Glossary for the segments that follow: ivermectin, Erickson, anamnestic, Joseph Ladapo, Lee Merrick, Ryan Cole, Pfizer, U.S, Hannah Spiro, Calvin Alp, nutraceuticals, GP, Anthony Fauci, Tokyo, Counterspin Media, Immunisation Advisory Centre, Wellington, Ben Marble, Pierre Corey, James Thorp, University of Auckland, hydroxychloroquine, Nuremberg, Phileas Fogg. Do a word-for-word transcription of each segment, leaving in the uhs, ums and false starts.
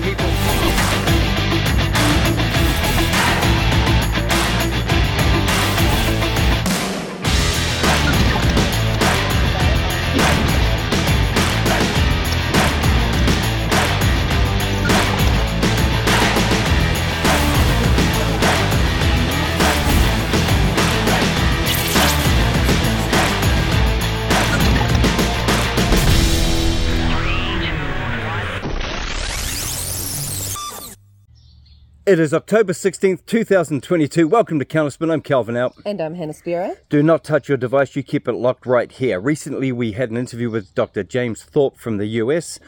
way, people. It is October sixteenth, two thousand twenty-two. Welcome to Counterspin. I'm Calvin Alp. And I'm Hannah Spiro. Do not touch your device. You keep it locked right here. Recently, we had an interview with Doctor James Thorp from the U S.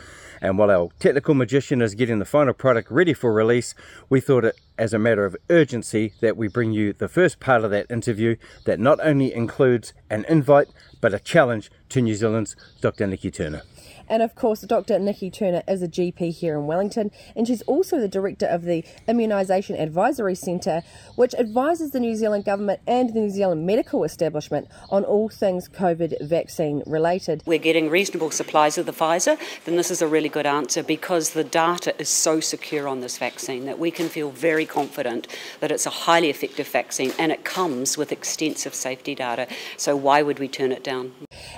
And while our technical magician is getting the final product ready for release, we thought it as a matter of urgency that we bring you the first part of that interview that not only includes an invite, but a challenge to New Zealand's Doctor Nicky Turner. And of course, Doctor Nicky Turner is a G P here in Wellington, and she's also the director of the Immunisation Advisory Centre, which advises the New Zealand government and the New Zealand medical establishment on all things COVID vaccine related. We're getting reasonable supplies of the Pfizer, then this is a really good answer because the data is so secure on this vaccine that we can feel very confident that it's a highly effective vaccine and it comes with extensive safety data. So why would we turn it down?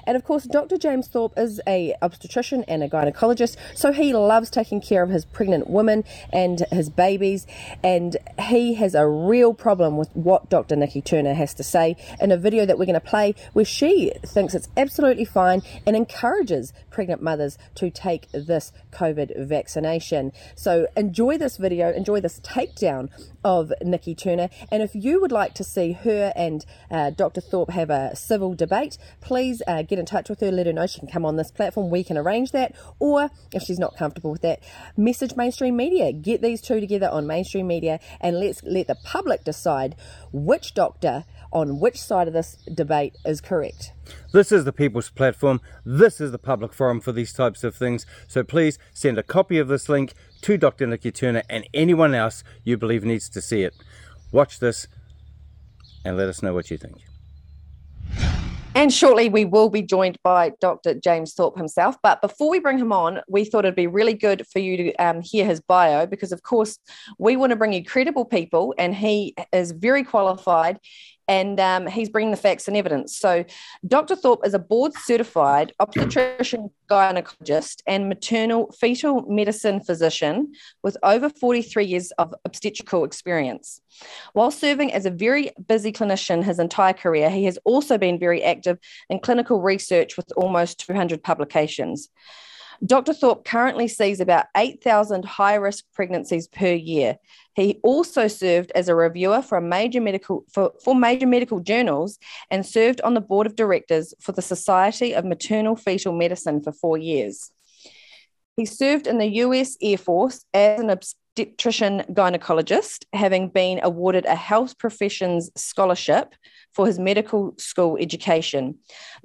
And of course, Doctor James Thorp is a obstetrician and a gynecologist, so he loves taking care of his pregnant women and his babies, and he has a real problem with what Doctor Nicky Turner has to say in a video that we're going to play, where she thinks it's absolutely fine and encourages pregnant mothers to take this COVID vaccination. So enjoy this video, enjoy this takedown of Nicky Turner, and if you would like to see her and uh, Doctor Thorpe have a civil debate, please uh, get in touch with her, let her know she can come on this platform, we can arrange that, or if she's not comfortable with that, message mainstream media. Get these two together on mainstream media and let's let the public decide which doctor on which side of this debate is correct. This is the people's platform. This is the public forum for these types of things. So please send a copy of this link to Doctor Nicky Turner and anyone else you believe needs to see it. Watch this and let us know what you think. And shortly we will be joined by Doctor James Thorp himself. But before we bring him on, we thought it'd be really good for you to um, hear his bio, because of course we want to bring you credible people, and he is very qualified, and um, he's bringing the facts and evidence. So Doctor Thorp is a board certified obstetrician, gynecologist and maternal fetal medicine physician with over forty-three years of obstetrical experience. While serving as a very busy clinician his entire career, he has also been very active in clinical research with almost two hundred publications. Doctor Thorp currently sees about eight thousand high-risk pregnancies per year. He also served as a reviewer for a major medical for, for major medical journals and served on the board of directors for the Society of Maternal Fetal Medicine for four years. He served in the U S Air Force as an obstetrician gynecologist, having been awarded a Health Professions Scholarship for his medical school education.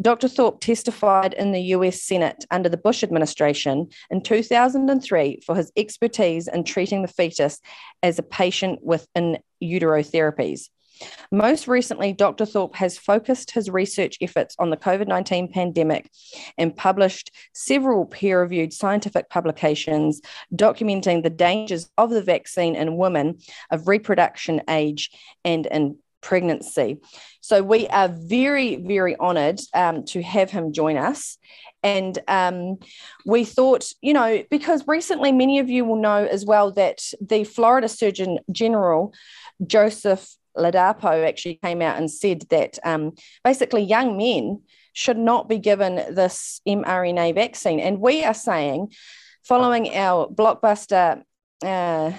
Doctor Thorp testified in the U S Senate under the Bush administration in two thousand three for his expertise in treating the fetus as a patient with in utero therapies. Most recently, Doctor Thorp has focused his research efforts on the COVID nineteen pandemic and published several peer-reviewed scientific publications documenting the dangers of the vaccine in women of reproduction age and in pregnancy. So we are very, very honoured um, to have him join us. And um, we thought, you know, because recently many of you will know as well that the Florida Surgeon General, Joseph Ladapo, actually came out and said that um, basically young men should not be given this mRNA vaccine. And we are saying, following our blockbuster uh,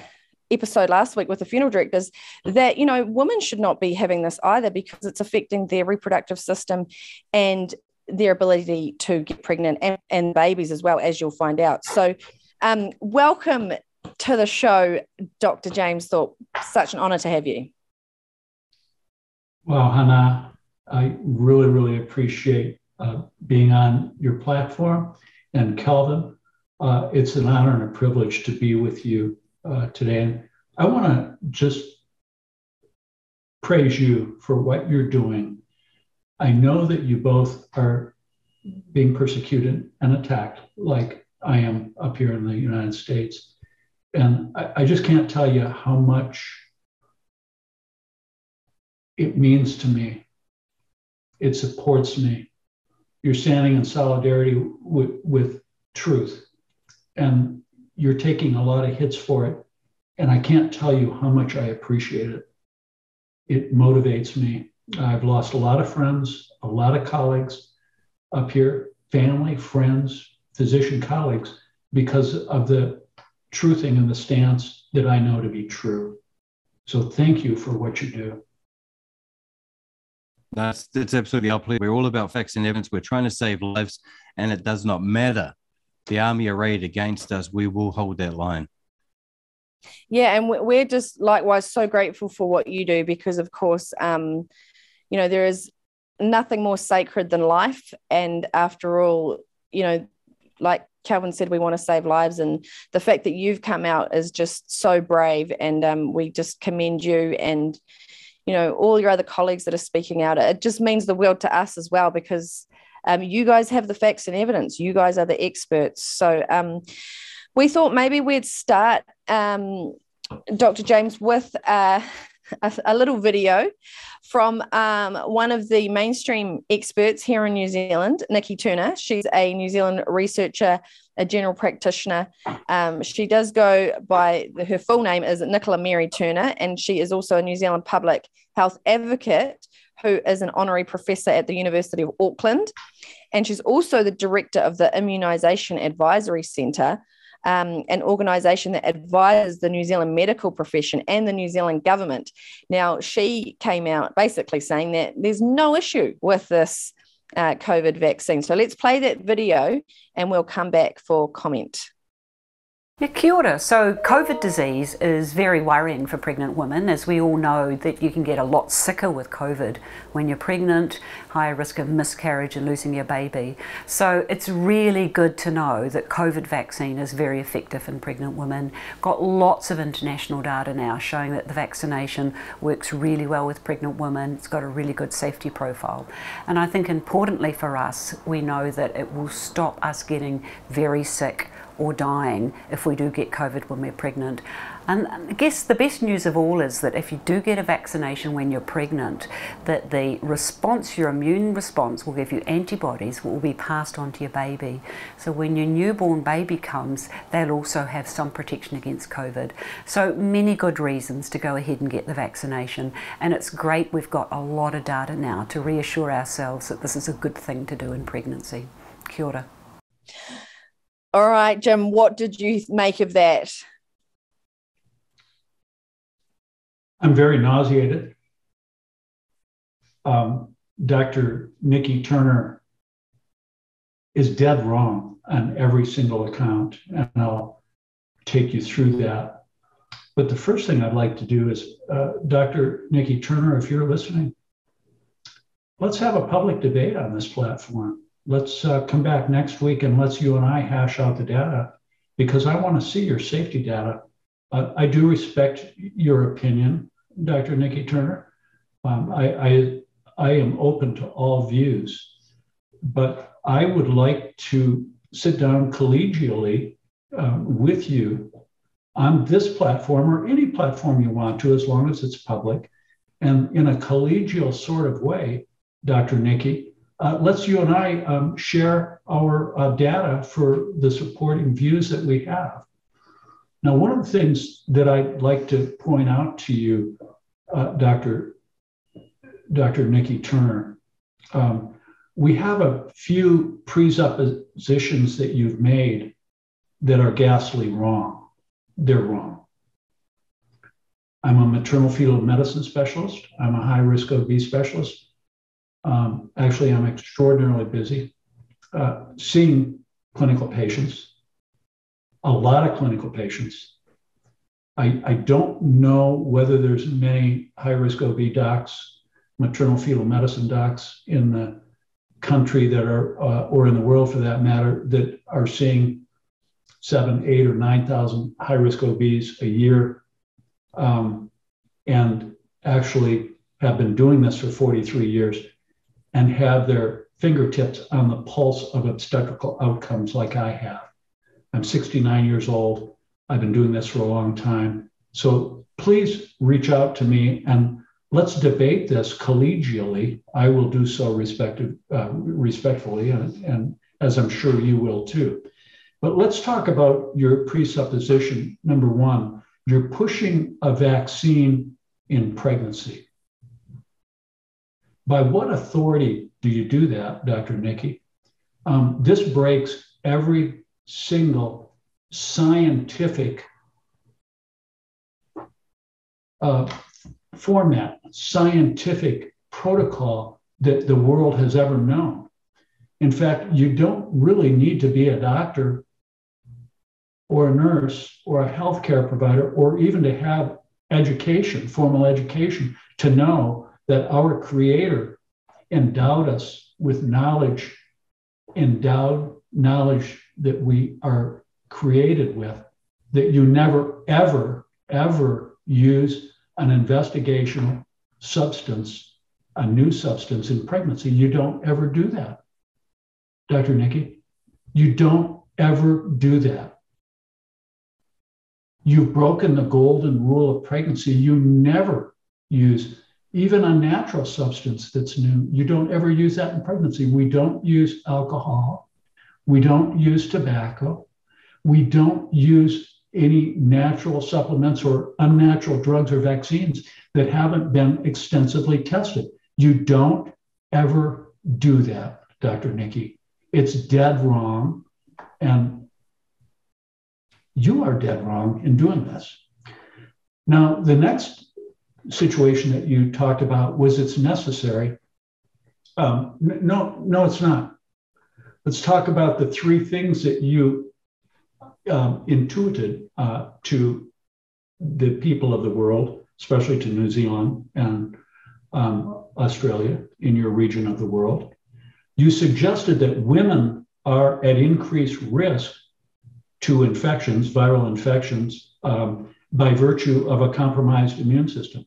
episode last week with the funeral directors, that, you know, women should not be having this either, because it's affecting their reproductive system and their ability to get pregnant, and, and babies as well, as you'll find out. So um, welcome to the show, Doctor James Thorp. Such an honour to have you. Well, Hannah, I really, really appreciate uh, being on your platform. And Calvin, uh, it's an honor and a privilege to be with you uh, today. And I want to just praise you for what you're doing. I know that you both are being persecuted and attacked like I am up here in the United States. And I, I just can't tell you how much it means to me. It supports me. You're standing in solidarity with, with truth, and you're taking a lot of hits for it. And I can't tell you how much I appreciate it. It motivates me. I've lost a lot of friends, a lot of colleagues up here, family, friends, physician colleagues, because of the truthing and the stance that I know to be true. So thank you for what you do. That's, that's absolutely our plea. We're all about facts and evidence. We're trying to save lives, and it does not matter. The army arrayed against us, we will hold that line. Yeah, and we're just likewise so grateful for what you do, because, of course, um, you know, there is nothing more sacred than life. And after all, you know, like Calvin said, we want to save lives. And the fact that you've come out is just so brave. And um, we just commend you and, you know, all your other colleagues that are speaking out. It just means the world to us as well, because um, you guys have the facts and evidence. You guys are the experts. So um, we thought maybe we'd start, um, Doctor James, with uh, a, a little video from um, one of the mainstream experts here in New Zealand, Nicola Turner. She's a New Zealand researcher, a general practitioner. Um, she does go by, the, her full name is Nicola Mary Turner, and she is also a New Zealand public health advocate who is an honorary professor at the University of Auckland. And she's also the director of the Immunisation Advisory Centre, Um, an organisation that advises the New Zealand medical profession and the New Zealand government. Now, she came out basically saying that there's no issue with this uh, COVID vaccine. So let's play that video and we'll come back for comment. Yeah, kia ora. So COVID disease is very worrying for pregnant women. As we all know, that you can get a lot sicker with COVID when you're pregnant, higher risk of miscarriage and losing your baby. So it's really good to know that COVID vaccine is very effective in pregnant women. Got lots of international data now showing that the vaccination works really well with pregnant women. It's got a really good safety profile. And I think importantly for us, we know that it will stop us getting very sick or dying if we do get COVID when we're pregnant. And I guess the best news of all is that if you do get a vaccination when you're pregnant, that the response, your immune response, will give you antibodies that will be passed on to your baby. So when your newborn baby comes, they'll also have some protection against COVID. So many good reasons to go ahead and get the vaccination. And it's great we've got a lot of data now to reassure ourselves that this is a good thing to do in pregnancy. Kia ora. All right, Jim, what did you make of that? I'm very nauseated. Um, Doctor Nicola Turner is dead wrong on every single account, and I'll take you through that. But the first thing I'd like to do is, uh, Doctor Nicola Turner, if you're listening, let's have a public debate on this platform. Let's uh, come back next week and let's you and I hash out the data, because I want to see your safety data. Uh, I do respect your opinion, Doctor Nicola Turner. Um, I, I, I am open to all views, but I would like to sit down collegially um, with you on this platform or any platform you want to, as long as it's public. And in a collegial sort of way, Doctor Nicola, Uh, let's you and I um, share our uh, data for the supporting views that we have. Now, one of the things that I'd like to point out to you, uh, Doctor Doctor Nicola Turner, um, we have a few presuppositions that you've made that are ghastly wrong. They're wrong. I'm a maternal fetal medicine specialist. I'm a high-risk O B specialist. Um, actually, I'm extraordinarily busy uh, seeing clinical patients, a lot of clinical patients. I, I don't know whether there's many high-risk O B docs, maternal fetal medicine docs in the country that are, uh, or in the world for that matter, that are seeing seven, eight, or nine thousand high-risk O Bs a year, um, and actually have been doing this for forty-three years. And have their fingertips on the pulse of obstetrical outcomes like I have. I'm sixty-nine years old. I've been doing this for a long time. So please reach out to me and let's debate this collegially. I will do so respective, uh, respectfully, and, and as I'm sure you will too. But let's talk about your presupposition. Number one, you're pushing a vaccine in pregnancy. By what authority do you do that, Doctor Nikki? Um, this breaks every single scientific uh, format, scientific protocol that the world has ever known. In fact, you don't really need to be a doctor or a nurse or a healthcare provider or even to have education, formal education, to know that our Creator endowed us with knowledge, endowed knowledge that we are created with, that you never, ever, ever use an investigational substance, a new substance in pregnancy. You don't ever do that, Doctor Nikki. You don't ever do that. You've broken the golden rule of pregnancy. You never use even a natural substance that's new. You don't ever use that in pregnancy. We don't use alcohol. We don't use tobacco. We don't use any natural supplements or unnatural drugs or vaccines that haven't been extensively tested. You don't ever do that, Doctor Nikki. It's dead wrong, and you are dead wrong in doing this. Now, the next situation that you talked about was it's necessary. Um, no, no, it's not. Let's talk about the three things that you um, intuited uh, to the people of the world, especially to New Zealand and um, Australia in your region of the world. You suggested that women are at increased risk to infections, viral infections, um, by virtue of a compromised immune system.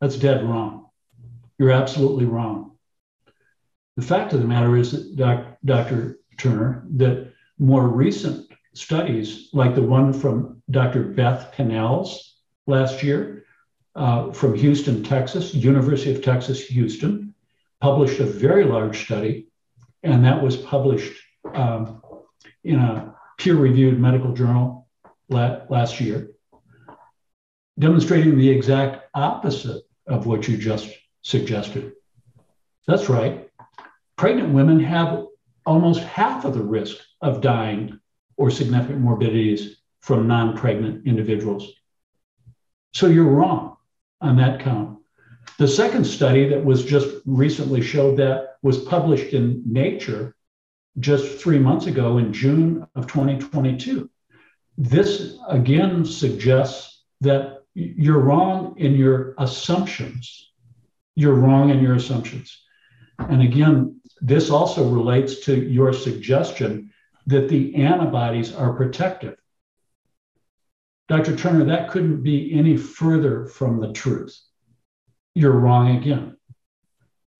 That's dead wrong. You're absolutely wrong. The fact of the matter is that doc, Doctor Turner, that more recent studies, like the one from Doctor Beth Pennell's last year uh, from Houston, Texas, University of Texas, Houston, published a very large study, and that was published um, in a peer-reviewed medical journal last year, demonstrating the exact opposite of what you just suggested. That's right. Pregnant women have almost half of the risk of dying or significant morbidities from non-pregnant individuals. So you're wrong on that count. The second study that was just recently showed that was published in Nature just three months ago in June of twenty twenty-two. This again suggests that you're wrong in your assumptions. You're wrong in your assumptions. And again, this also relates to your suggestion that the antibodies are protective. Doctor Turner, that couldn't be any further from the truth. You're wrong again.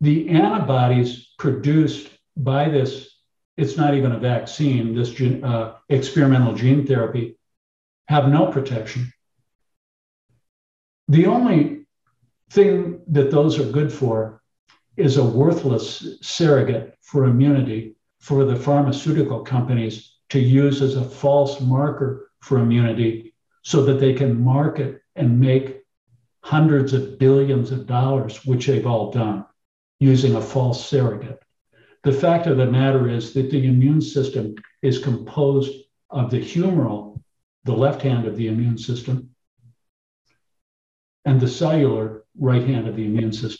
The antibodies produced by this, it's not even a vaccine, this gene, uh, experimental gene therapy, have no protection. The only thing that those are good for is a worthless surrogate for immunity for the pharmaceutical companies to use as a false marker for immunity so that they can market and make hundreds of billions of dollars, which they've all done, using a false surrogate. The fact of the matter is that the immune system is composed of the humoral, the left hand of the immune system, and the cellular right hand of the immune system.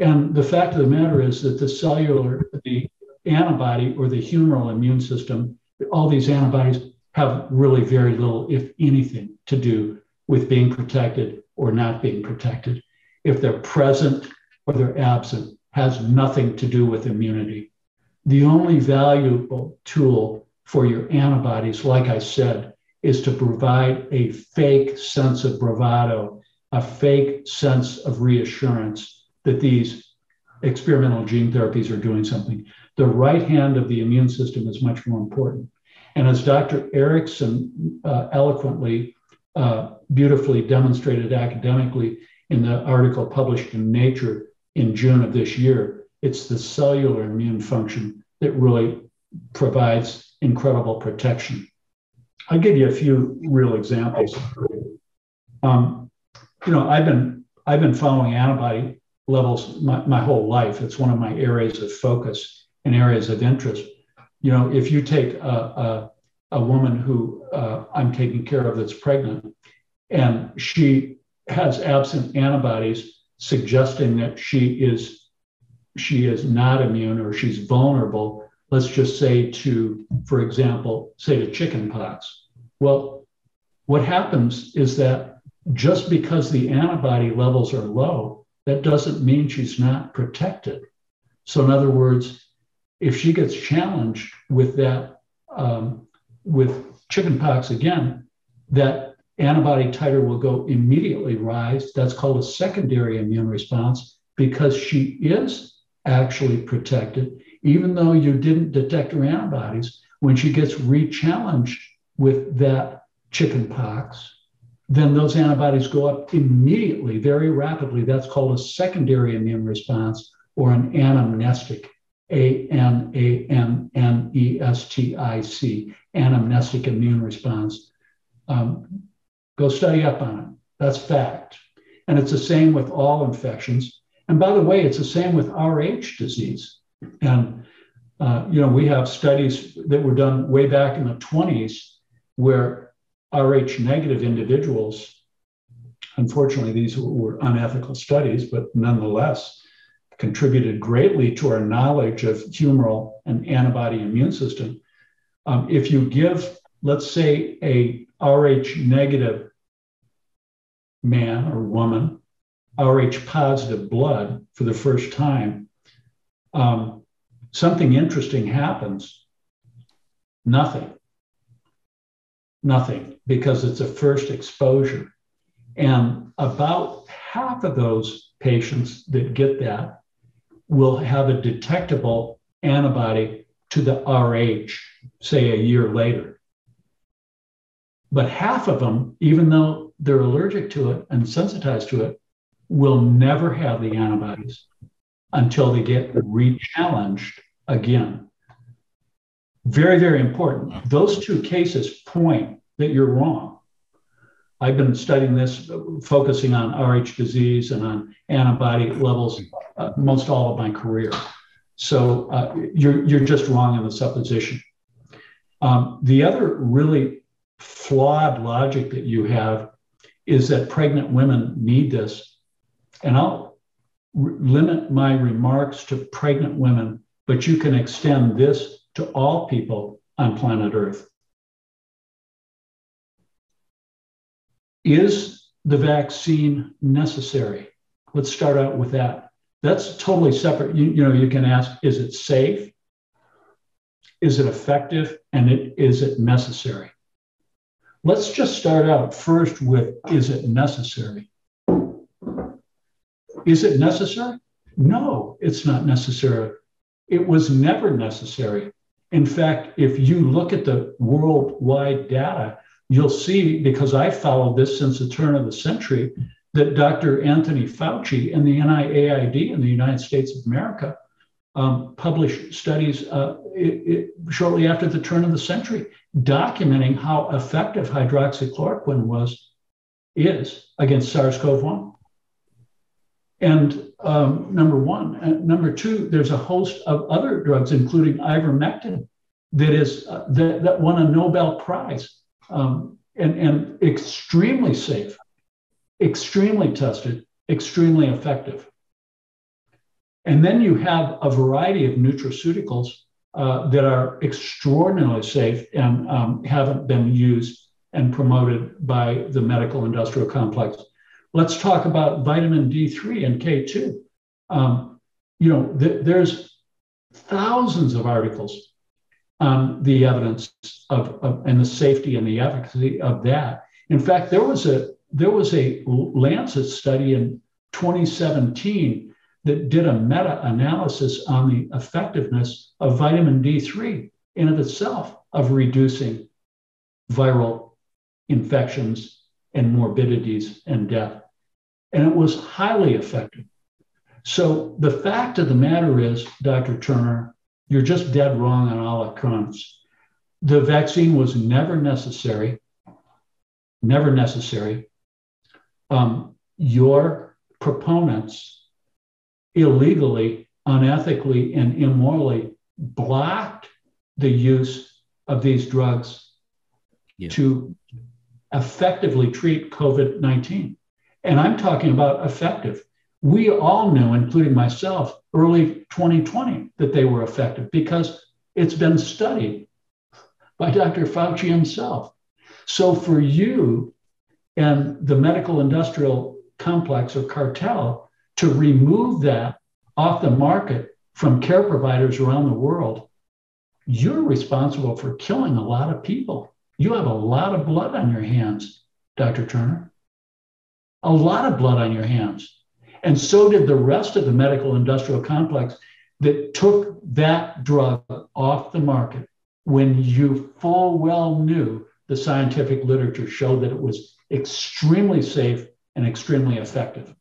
And the fact of the matter is that the cellular, the antibody or the humoral immune system, all these antibodies have really very little, if anything, to do with being protected or not being protected. If they're present or they're absent, has nothing to do with immunity. The only valuable tool for your antibodies, like I said, is to provide a fake sense of bravado, a fake sense of reassurance that these experimental gene therapies are doing something. The right hand of the immune system is much more important. And as Doctor Erickson uh, eloquently, uh, beautifully demonstrated academically in the article published in Nature in June of this year, it's the cellular immune function that really provides incredible protection. I'll give you a few real examples. Um, you know, I've been I've been following antibody levels my, my whole life. It's one of my areas of focus and areas of interest. You know, if you take a, a, a woman who uh, I'm taking care of that's pregnant, and she has absent antibodies suggesting that she is she is not immune or she's vulnerable, let's just say to, for example, say to chickenpox. Well, what happens is that just because the antibody levels are low, that doesn't mean she's not protected. So in other words, if she gets challenged with that, um, with chickenpox again, that antibody titer will go immediately rise. That's called a secondary immune response because she is actually protected, even though you didn't detect her antibodies. When she gets re-challenged with that chickenpox, then those antibodies go up immediately, very rapidly. That's called a secondary immune response or an anamnestic, A N A M N E S T I C, anamnestic immune response. Um, go study up on it. That's fact. And it's the same with all infections. And by the way, it's the same with R H disease. And, uh, you know, we have studies that were done way back in the twenties where R H negative individuals, unfortunately, these were unethical studies, but nonetheless contributed greatly to our knowledge of humoral and antibody immune system. Um, if you give, let's say, a R H negative man or woman, R H positive blood for the first time, um, something interesting happens. Nothing. Nothing, because it's a first exposure. And about half of those patients that get that will have a detectable antibody to the R H, say a year later. But half of them, even though they're allergic to it and sensitized to it, will never have the antibodies until they get re-challenged again. Very, very important. Those two cases point that you're wrong. I've been studying this, focusing on R H disease and on antibody levels uh, most all of my career. So uh, you're, you're just wrong in the supposition. Um, the other really flawed logic that you have is that pregnant women need this. And I'll limit my remarks to pregnant women, but you can extend this to all people on planet Earth. Is the vaccine necessary? Let's start out with that. That's totally separate. You, you know, you can ask, is it safe? Is it effective? And it, is it necessary? Let's just start out first with, is it necessary? Is it necessary? No, it's not necessary. It was never necessary. In fact, if you look at the worldwide data, you'll see, because I followed this since the turn of the century, that Doctor Anthony Fauci and the N I A I D in the United States of America um, published studies uh, it, it, shortly after the turn of the century, documenting how effective hydroxychloroquine was, is against SARS CoV one. And um, number one, and number two, there's a host of other drugs, including ivermectin, that is uh, that, that won a Nobel Prize um, and, and extremely safe, extremely tested, extremely effective. And then you have a variety of nutraceuticals uh, that are extraordinarily safe and um, haven't been used and promoted by the medical industrial complex. Let's talk about vitamin D three and K two. Um, you know, th there's thousands of articles on the evidence of, of and the safety and the efficacy of that. In fact, there was a there was a Lancet study in twenty seventeen that did a meta-analysis on the effectiveness of vitamin D three in of itself. of reducing viral infections and morbidities and death. And it was highly effective. So the fact of the matter is, Doctor Turner, you're just dead wrong on all accounts. The vaccine was never necessary, never necessary. Um, your proponents illegally, unethically, and immorally blocked the use of these drugs yeah. to effectively treat COVID nineteen. And I'm talking about effective. We all knew, including myself, early twenty twenty, that they were effective because it's been studied by Doctor Fauci himself. So for you and the medical industrial complex or cartel to remove that off the market from care providers around the world, you're responsible for killing a lot of people. You have a lot of blood on your hands, Doctor Turner. A lot of blood on your hands. And so did the rest of the medical industrial complex that took that drug off the market when you full well knew the scientific literature showed that it was extremely safe and extremely effective.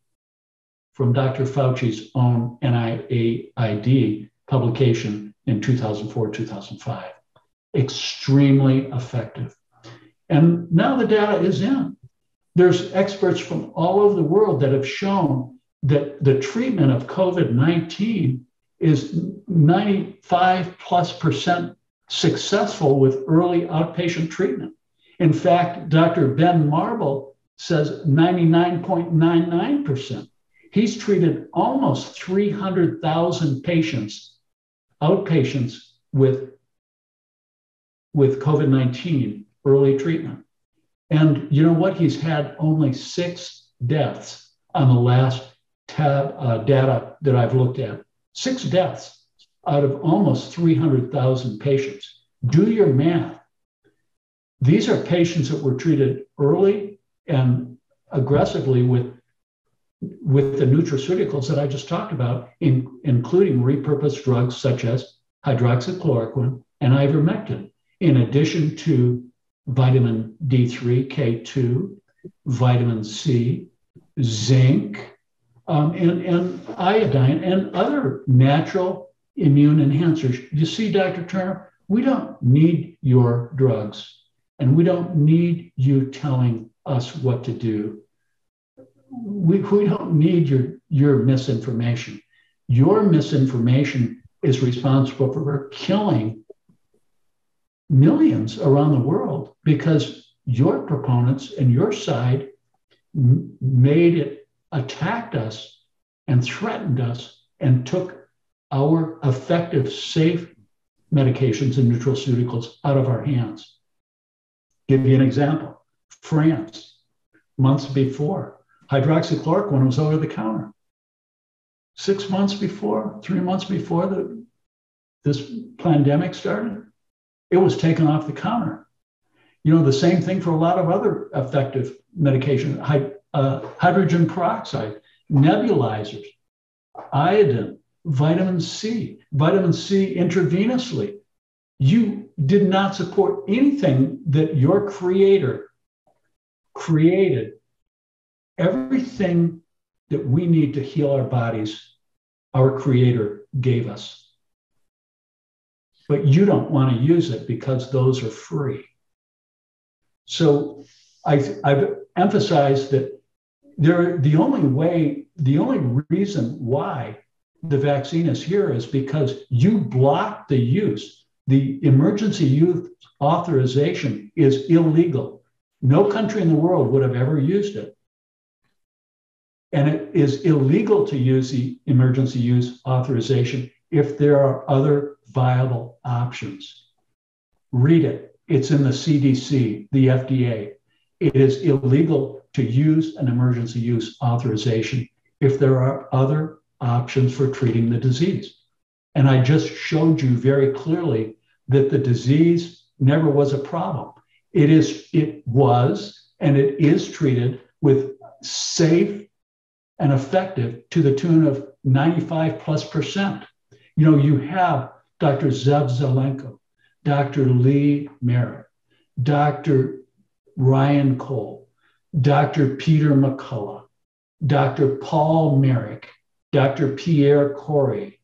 From Doctor Fauci's own N I A I D publication in two thousand four, two thousand five. Extremely effective. And now the data is in. There's experts from all over the world that have shown that the treatment of COVID nineteen is ninety-five plus percent successful with early outpatient treatment. In fact, Doctor Ben Marble says ninety-nine point nine nine percent. He's treated almost three hundred thousand patients, outpatients with, with COVID nineteen early treatment. And you know what? He's had only six deaths on the last tab, uh, data that I've looked at, six deaths out of almost three hundred thousand patients. Do your math. These are patients that were treated early and aggressively with, with the nutraceuticals that I just talked about, in, including repurposed drugs such as hydroxychloroquine and ivermectin, in addition to vitamin D three, K two, vitamin C, zinc, Um, and, and iodine and other natural immune enhancers. You see, Doctor Turner, we don't need your drugs, and we don't need you telling us what to do. We, we don't need your, your misinformation. Your misinformation is responsible for killing millions around the world because your proponents and your side m- made it attacked us and threatened us and took our effective, safe medications and nutraceuticals out of our hands. Give you an example. France, months before, hydroxychloroquine was over the counter. Six months before, three months before the, this pandemic started, it was taken off the counter. You know, the same thing for a lot of other effective medication. Hyd- Uh, hydrogen peroxide, nebulizers, iodine, vitamin C, vitamin C intravenously. You did not support anything that your creator created. Everything that we need to heal our bodies, our creator gave us. But you don't want to use it because those are free. So I, I've emphasized that There, the only way, the only reason why the vaccine is here is because you blocked the use. The emergency use authorization is illegal. No country in the world would have ever used it. And it is illegal to use the emergency use authorization if there are other viable options. Read it. It's in the C D C, the F D A. It is illegal to use an emergency use authorization if there are other options for treating the disease. And I just showed you very clearly that the disease never was a problem. It is, it was, and it is treated with safe and effective to the tune of ninety-five plus percent. You know, you have Doctor Zeb Zelenko, Doctor Lee Merrick, Doctor Ryan Cole, Doctor Peter McCullough, Doctor Paul Merrick, Doctor Pierre Corey,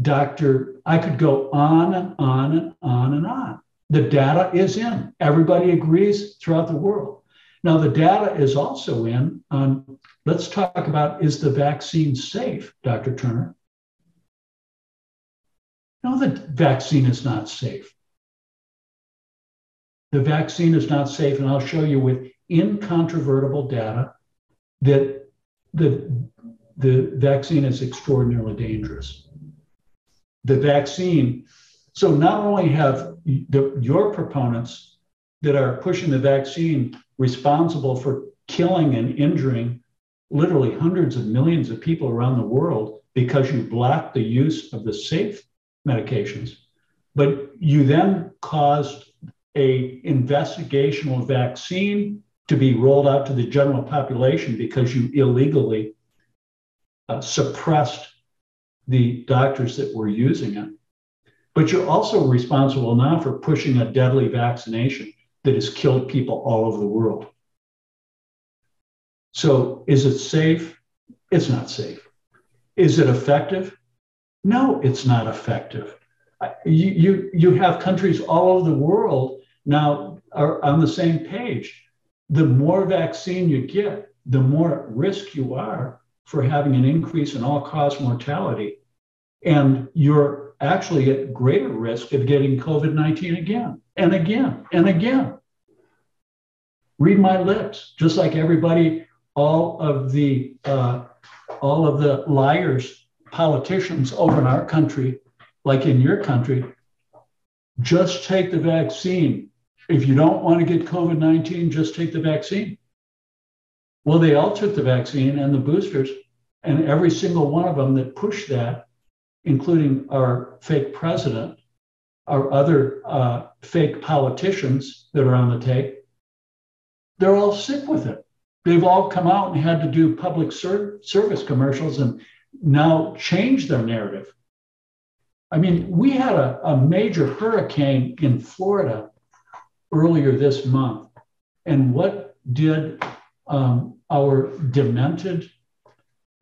Doctor I could go on and on and on and on. The data is in. Everybody agrees throughout the world. Now, the data is also in on, let's talk about, is the vaccine safe, Doctor Turner? No, the vaccine is not safe. The vaccine is not safe, and I'll show you with incontrovertible data that the, the vaccine is extraordinarily dangerous. The vaccine, so not only have the, your proponents that are pushing the vaccine responsible for killing and injuring literally hundreds of millions of people around the world because you blocked the use of the safe medications, but you then caused an investigational vaccine to be rolled out to the general population because you illegally uh, suppressed the doctors that were using it. But you're also responsible now for pushing a deadly vaccination that has killed people all over the world. So is it safe? It's not safe. Is it effective? No, it's not effective. You, you, you have countries all over the world now are on the same page. The more vaccine you get, the more at risk you are for having an increase in all-cause mortality. And you're actually at greater risk of getting COVID nineteen again and again and again. Read my lips, just like everybody, all of the, uh, all of the liars, politicians over in our country, like in your country, just take the vaccine. If you don't want to get COVID nineteen, just take the vaccine. Well, they all took the vaccine and the boosters, and every single one of them that pushed that, including our fake president, our other uh, fake politicians that are on the take, they're all sick with it. They've all come out and had to do public ser- service commercials and now change their narrative. I mean, we had a, a major hurricane in Florida earlier this month. And what did um, our demented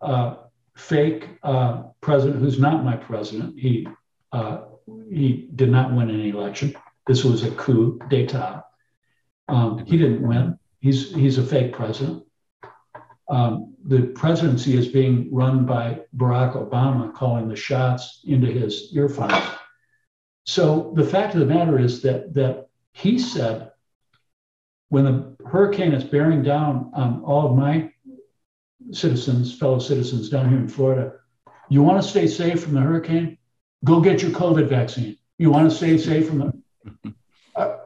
uh, fake uh, president, who's not my president, he, uh, he did not win any election. This was a coup d'etat. Um, he didn't win. He's, he's a fake president. Um, the presidency is being run by Barack Obama, calling the shots into his earphones. So the fact of the matter is that, that he said, when the hurricane is bearing down on all of my citizens, fellow citizens down here in Florida, you want to stay safe from the hurricane? Go get your COVID vaccine. You want to stay safe from the... Uh,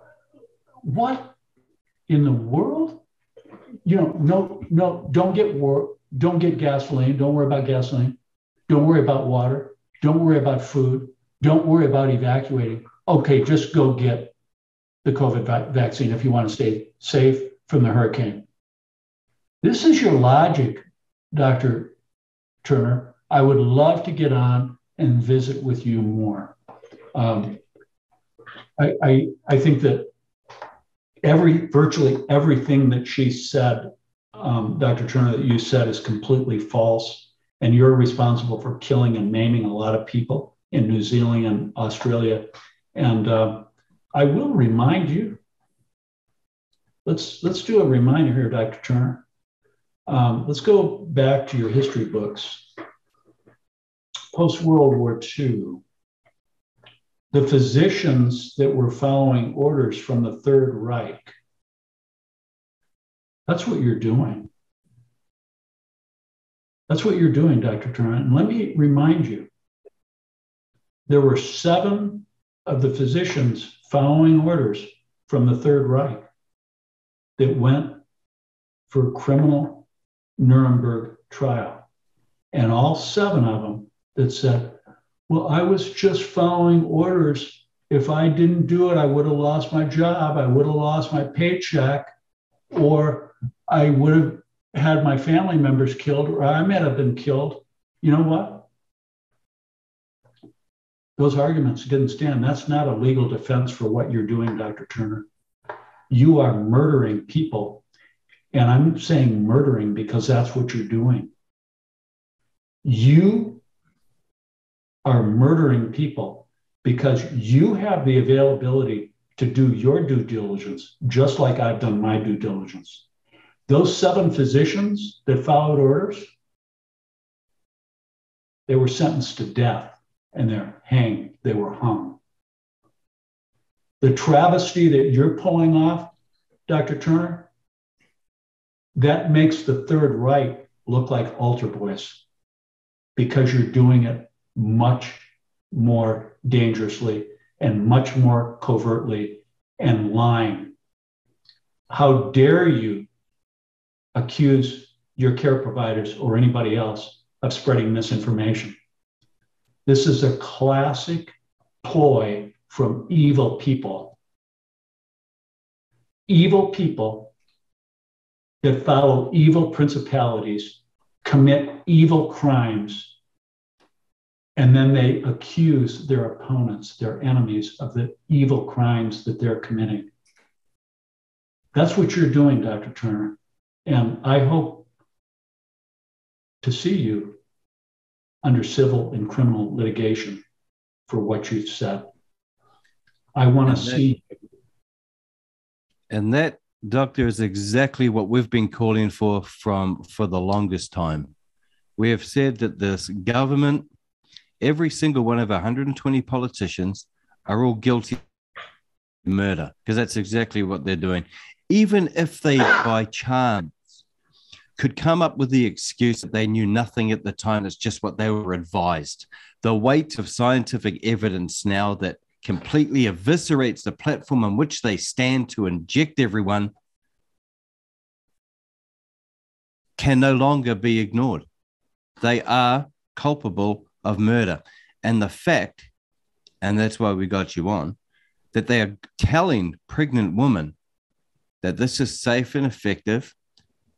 what in the world? You know, no, no, don't get war, don't get gasoline. Don't worry about gasoline. Don't worry about water. Don't worry about food. Don't worry about evacuating. Okay, just go get the COVID va- vaccine if you want to stay safe from the hurricane. This is your logic, Doctor Turner. I would love to get on and visit with you more. Um, I, I, I think that every virtually everything that she said, um, Doctor Turner, that you said is completely false, and you're responsible for killing and maiming a lot of people in New Zealand and Australia. And uh, I will remind you, let's, let's do a reminder here, Doctor Turner. Um, let's go back to your history books. Post-World War Two, the physicians that were following orders from the Third Reich, that's what you're doing. That's what you're doing, Doctor Turner. And let me remind you, there were seven of the physicians following orders from the Third Reich that went for criminal Nuremberg trial. And all seven of them that said, well, I was just following orders. If I didn't do it, I would have lost my job. I would have lost my paycheck, or I would have had my family members killed, or I might have been killed. You know what? Those arguments didn't stand. That's not a legal defense for what you're doing, Doctor Turner. You are murdering people. And I'm saying murdering because that's what you're doing. You are murdering people because you have the availability to do your due diligence, just like I've done my due diligence. Those seven physicians that followed orders, they were sentenced to death and they're hanged, they were hung. The travesty that you're pulling off, Doctor Turner, that makes the Third Reich look like altar boys because you're doing it much more dangerously and much more covertly and lying. How dare you accuse your care providers or anybody else of spreading misinformation? This is a classic ploy from evil people. Evil people that follow evil principalities commit evil crimes, and then they accuse their opponents, their enemies, of the evil crimes that they're committing. That's what you're doing, Doctor Turner. And I hope to see you under civil and criminal litigation for what you've said. I want to see you. And that, Doctor, is exactly what we've been calling for from for the longest time. We have said that this government, every single one of one hundred twenty politicians are all guilty of murder, because that's exactly what they're doing. Even if they, by chance, could come up with the excuse that they knew nothing at the time, it's just what they were advised. The weight of scientific evidence now that completely eviscerates the platform on which they stand to inject everyone can no longer be ignored. They are culpable of murder. And the fact, and that's why we got you on, that they are telling pregnant women that this is safe and effective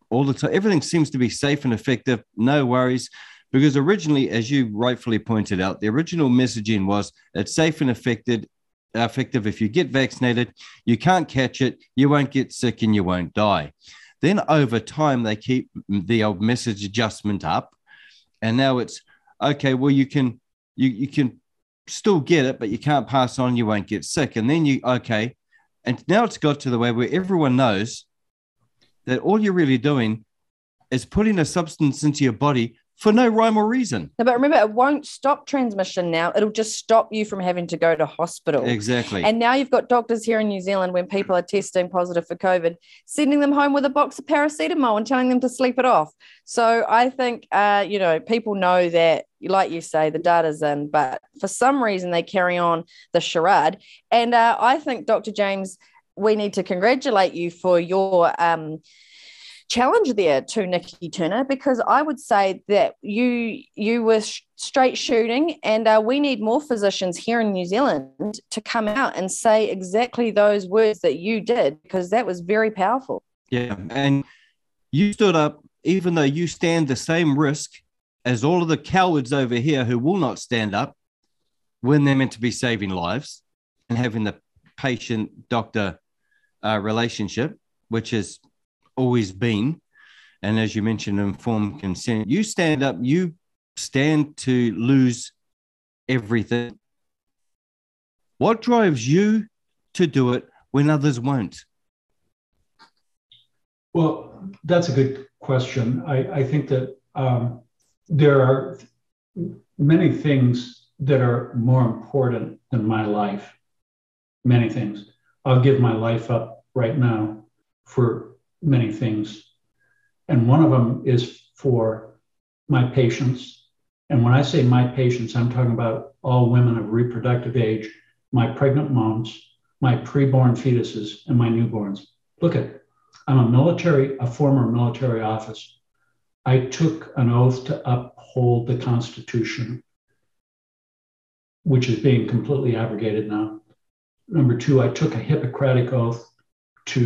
all the time. Everything seems to be safe and effective, no worries, because originally, as you rightfully pointed out, the original messaging was it's safe and effective, effective. If you get vaccinated, you can't catch it, you won't get sick, and you won't die. Then over time, they keep the old message adjustment up, and now it's, okay, well, you can you you can still get it, but you can't pass on, you won't get sick. And then you, okay, and now it's got to the way where everyone knows that all you're really doing is putting a substance into your body for no rhyme or reason. No, but remember, it won't stop transmission now. It'll just stop you from having to go to hospital. Exactly. And now you've got doctors here in New Zealand, when people are testing positive for COVID, sending them home with a box of paracetamol and telling them to sleep it off. So I think, uh, you know, people know that, like you say, the data's in, but for some reason they carry on the charade. And uh, I think, Doctor James, we need to congratulate you for your um, challenge there to Nikki Turner, because I would say that you you were sh- straight shooting, and uh, we need more physicians here in New Zealand to come out and say exactly those words that you did, because that was very powerful. Yeah, and you stood up, even though you stand the same risk as all of the cowards over here who will not stand up when they're meant to be saving lives and having the patient-doctor Uh, relationship, which has always been, and as you mentioned, informed consent. You stand up, you stand to lose everything. What drives you to do it when others won't? Well, that's a good question. I, I think that um, there are many things that are more important than my life, many things. I'll give my life up right now for many things. And one of them is for my patients. And when I say my patients, I'm talking about all women of reproductive age, my pregnant moms, my preborn fetuses, and my newborns. Look at, I'm a military, a former military officer. I took an oath to uphold the Constitution, which is being completely abrogated now. Number two, I took a Hippocratic oath to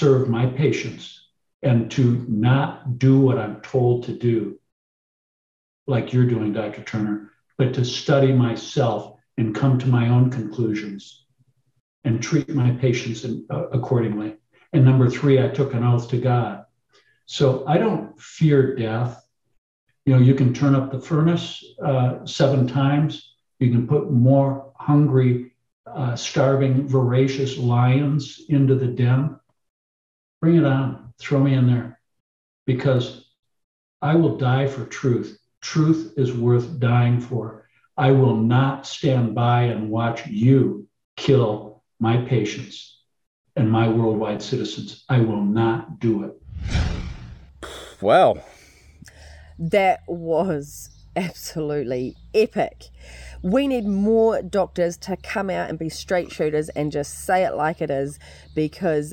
serve my patients and to not do what I'm told to do, like you're doing, Doctor Turner, but to study myself and come to my own conclusions and treat my patients in, uh, accordingly. And number three, I took an oath to God. So I don't fear death. You know, you can turn up the furnace uh, seven times. You can put more hungry, uh, starving, voracious lions into the den. Bring it on. Throw me in there, because I will die for truth. Truth is worth dying for. I will not stand by and watch you kill my patients and my worldwide citizens. I will not do it. Wow. That was absolutely epic. We need more doctors to come out and be straight shooters and just say it like it is, because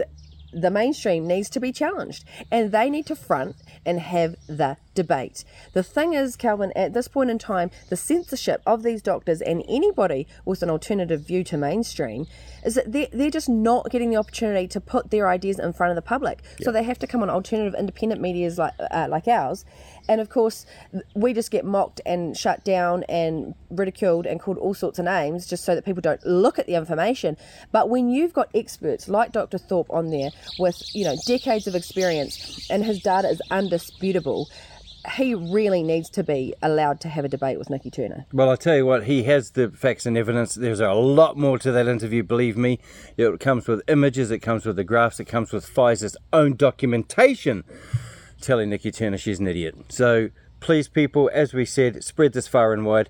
the mainstream needs to be challenged and they need to front and have the debate. The thing is, Calvin, at this point in time, the censorship of these doctors and anybody with an alternative view to mainstream is that they're, they're just not getting the opportunity to put their ideas in front of the public. Yep. So they have to come on alternative independent medias like uh, like ours. And of course, we just get mocked and shut down and ridiculed and called all sorts of names just so that people don't look at the information. But when you've got experts like Doctor Thorp on there with, you know, decades of experience and his data is undisputable, he really needs to be allowed to have a debate with Nicky Turner. Well, I tell you what, he has the facts and evidence. There's a lot more to that interview, believe me. It comes with images, it comes with the graphs, it comes with Pfizer's own documentation telling Nicky Turner she's an idiot. So please, people, as we said, spread this far and wide.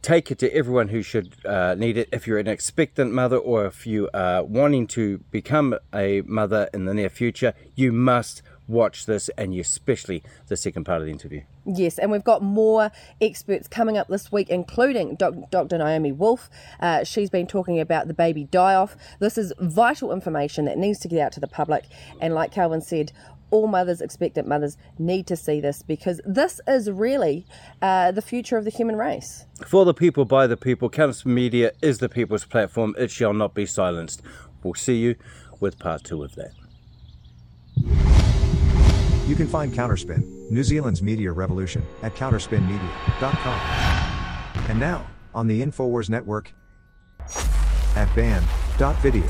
Take it to everyone who should uh, need it. If you're an expectant mother, or if you are wanting to become a mother in the near future, you must watch this, and especially the second part of the interview. Yes, and we've got more experts coming up this week, including Doc- Doctor Naomi Wolf. Uh, she's been talking about the baby die-off. This is vital information that needs to get out to the public. And like Calvin said, all mothers, expectant mothers, need to see this, because this is really uh, the future of the human race. For the people, by the people. Counterspin Media is the people's platform. It shall not be silenced. We'll see you with part two of that. You can find Counterspin, New Zealand's media revolution, at counterspin media dot com. And now, on the Infowars Network, at band dot video.